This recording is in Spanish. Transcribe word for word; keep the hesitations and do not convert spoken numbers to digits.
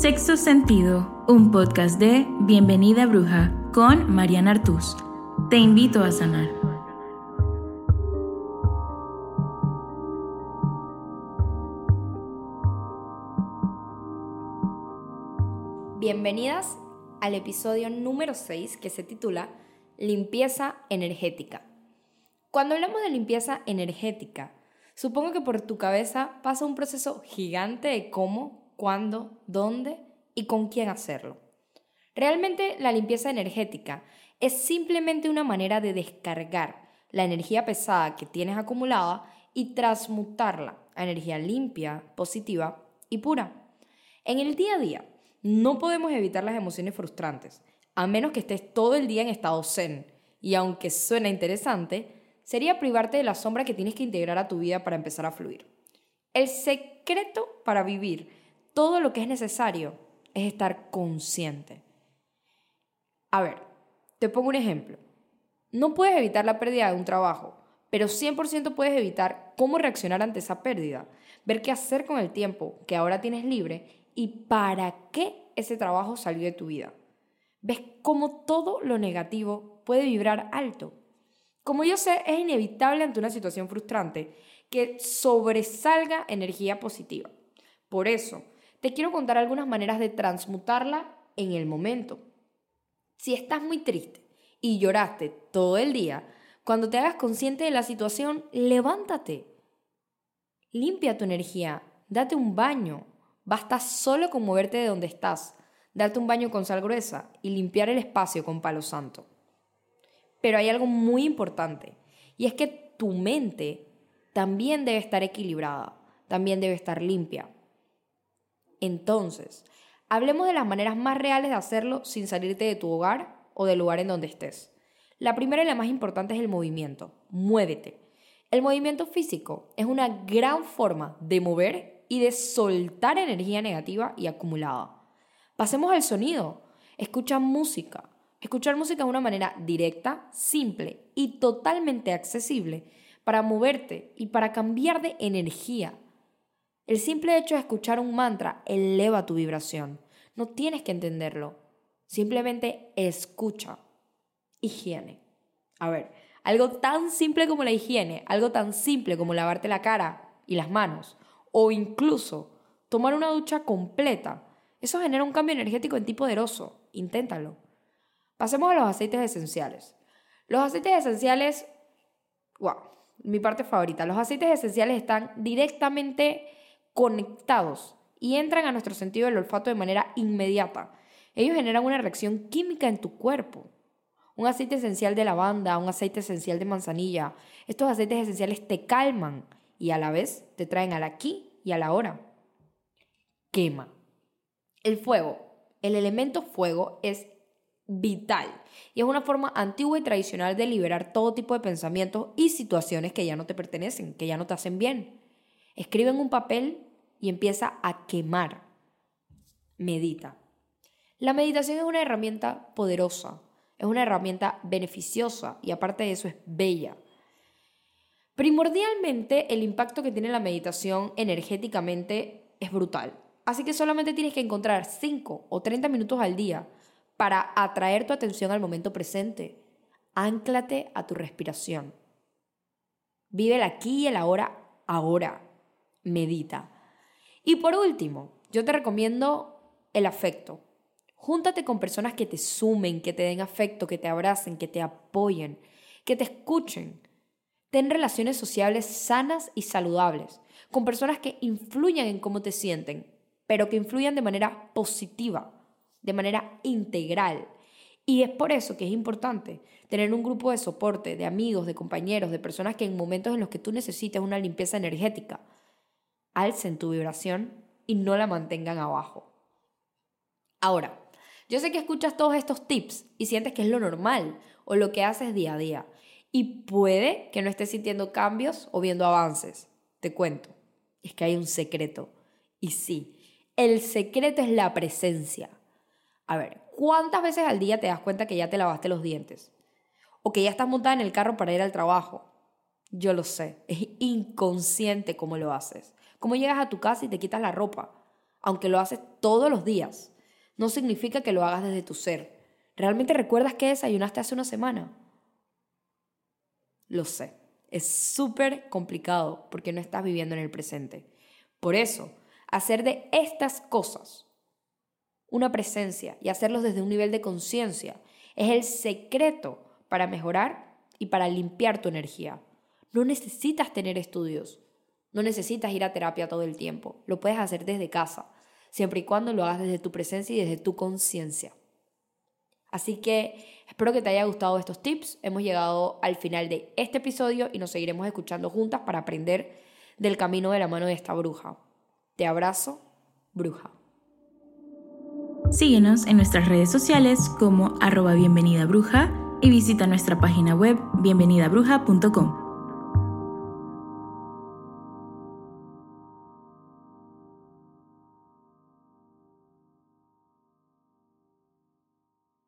Sexto Sentido, un podcast de Bienvenida Bruja con Mariana Artús. Te invito a sanar. Bienvenidas al episodio número seis que se titula Limpieza energética. Cuando hablamos de limpieza energética, supongo que por tu cabeza pasa un proceso gigante de cómo, cuándo, dónde y con quién hacerlo. Realmente la limpieza energética es simplemente una manera de descargar la energía pesada que tienes acumulada y transmutarla a energía limpia, positiva y pura. En el día a día no podemos evitar las emociones frustrantes, a menos que estés todo el día en estado zen, y aunque suena interesante, sería privarte de la sombra que tienes que integrar a tu vida para empezar a fluir. El secreto para vivir todo lo que es necesario es estar consciente. A ver, te pongo un ejemplo. No puedes evitar la pérdida de un trabajo, pero cien por ciento puedes evitar cómo reaccionar ante esa pérdida, ver qué hacer con el tiempo que ahora tienes libre y para qué ese trabajo salió de tu vida. Ves cómo todo lo negativo puede vibrar alto. Como yo sé, es inevitable ante una situación frustrante que sobresalga energía positiva. Por eso, te quiero contar algunas maneras de transmutarla en el momento. Si estás muy triste y lloraste todo el día, cuando te hagas consciente de la situación, levántate. Limpia tu energía, date un baño. Basta solo con moverte de donde estás, darte un baño con sal gruesa y limpiar el espacio con palo santo. Pero hay algo muy importante, y es que tu mente también debe estar equilibrada, también debe estar limpia. Entonces, hablemos de las maneras más reales de hacerlo sin salirte de tu hogar o del lugar en donde estés. La primera y la más importante es el movimiento. Muévete. El movimiento físico es una gran forma de mover y de soltar energía negativa y acumulada. Pasemos al sonido. Escucha música. Escuchar música de una manera directa, simple y totalmente accesible para moverte y para cambiar de energía. El simple hecho de escuchar un mantra eleva tu vibración. No tienes que entenderlo. Simplemente escucha. Higiene. A ver, algo tan simple como la higiene, algo tan simple como lavarte la cara y las manos, o incluso tomar una ducha completa. Eso genera un cambio energético en ti poderoso. Inténtalo. Pasemos a los aceites esenciales. Los aceites esenciales, wow, mi parte favorita. Los aceites esenciales están directamente conectados y entran a nuestro sentido del olfato de manera inmediata. Ellos generan una reacción química en tu cuerpo. Un aceite esencial de lavanda, un aceite esencial de manzanilla. Estos aceites esenciales te calman y a la vez te traen al aquí y a la hora. Quema. El fuego, el elemento fuego es vital, y es una forma antigua y tradicional de liberar todo tipo de pensamientos y situaciones que ya no te pertenecen, que ya no te hacen bien. Escribe en un papel y empieza a quemar. Medita. La meditación es una herramienta poderosa, es una herramienta beneficiosa y aparte de eso es bella. Primordialmente el impacto que tiene la meditación energéticamente es brutal, así que solamente tienes que encontrar cinco o treinta minutos al día para atraer tu atención al momento presente. Ánclate a tu respiración. Vive el aquí y el ahora, ahora. Medita. Y por último, yo te recomiendo el afecto. Júntate con personas que te sumen, que te den afecto, que te abracen, que te apoyen, que te escuchen. Ten relaciones sociales sanas y saludables, con personas que influyan en cómo te sienten, pero que influyan de manera positiva, de manera integral. Y es por eso que es importante tener un grupo de soporte, de amigos, de compañeros, de personas que en momentos en los que tú necesitas una limpieza energética, alcen tu vibración y no la mantengan abajo. Ahora, yo sé que escuchas todos estos tips y sientes que es lo normal o lo que haces día a día. Y puede que no estés sintiendo cambios o viendo avances. Te cuento, es que hay un secreto. Y sí, el secreto es la presencia. A ver, ¿cuántas veces al día te das cuenta que ya te lavaste los dientes? O que ya estás montada en el carro para ir al trabajo. Yo lo sé, es inconsciente cómo lo haces. Cómo llegas a tu casa y te quitas la ropa. aunque lo haces todos los días. No significa que lo hagas desde tu ser. ¿Realmente recuerdas qué desayunaste hace una semana? Lo sé, es súper complicado porque no estás viviendo en el presente. Por eso, hacer de estas cosas una presencia y hacerlos desde un nivel de conciencia es el secreto para mejorar y para limpiar tu energía. No necesitas tener estudios, no necesitas ir a terapia todo el tiempo. Lo puedes hacer desde casa, siempre y cuando lo hagas desde tu presencia y desde tu conciencia. Así que espero que te haya gustado estos tips. Hemos llegado al final de este episodio y nos seguiremos escuchando juntas para aprender del camino de la mano de esta bruja. Te abrazo, bruja. Síguenos en nuestras redes sociales como arroba bienvenida bruja y visita nuestra página web bienvenida bruja punto com.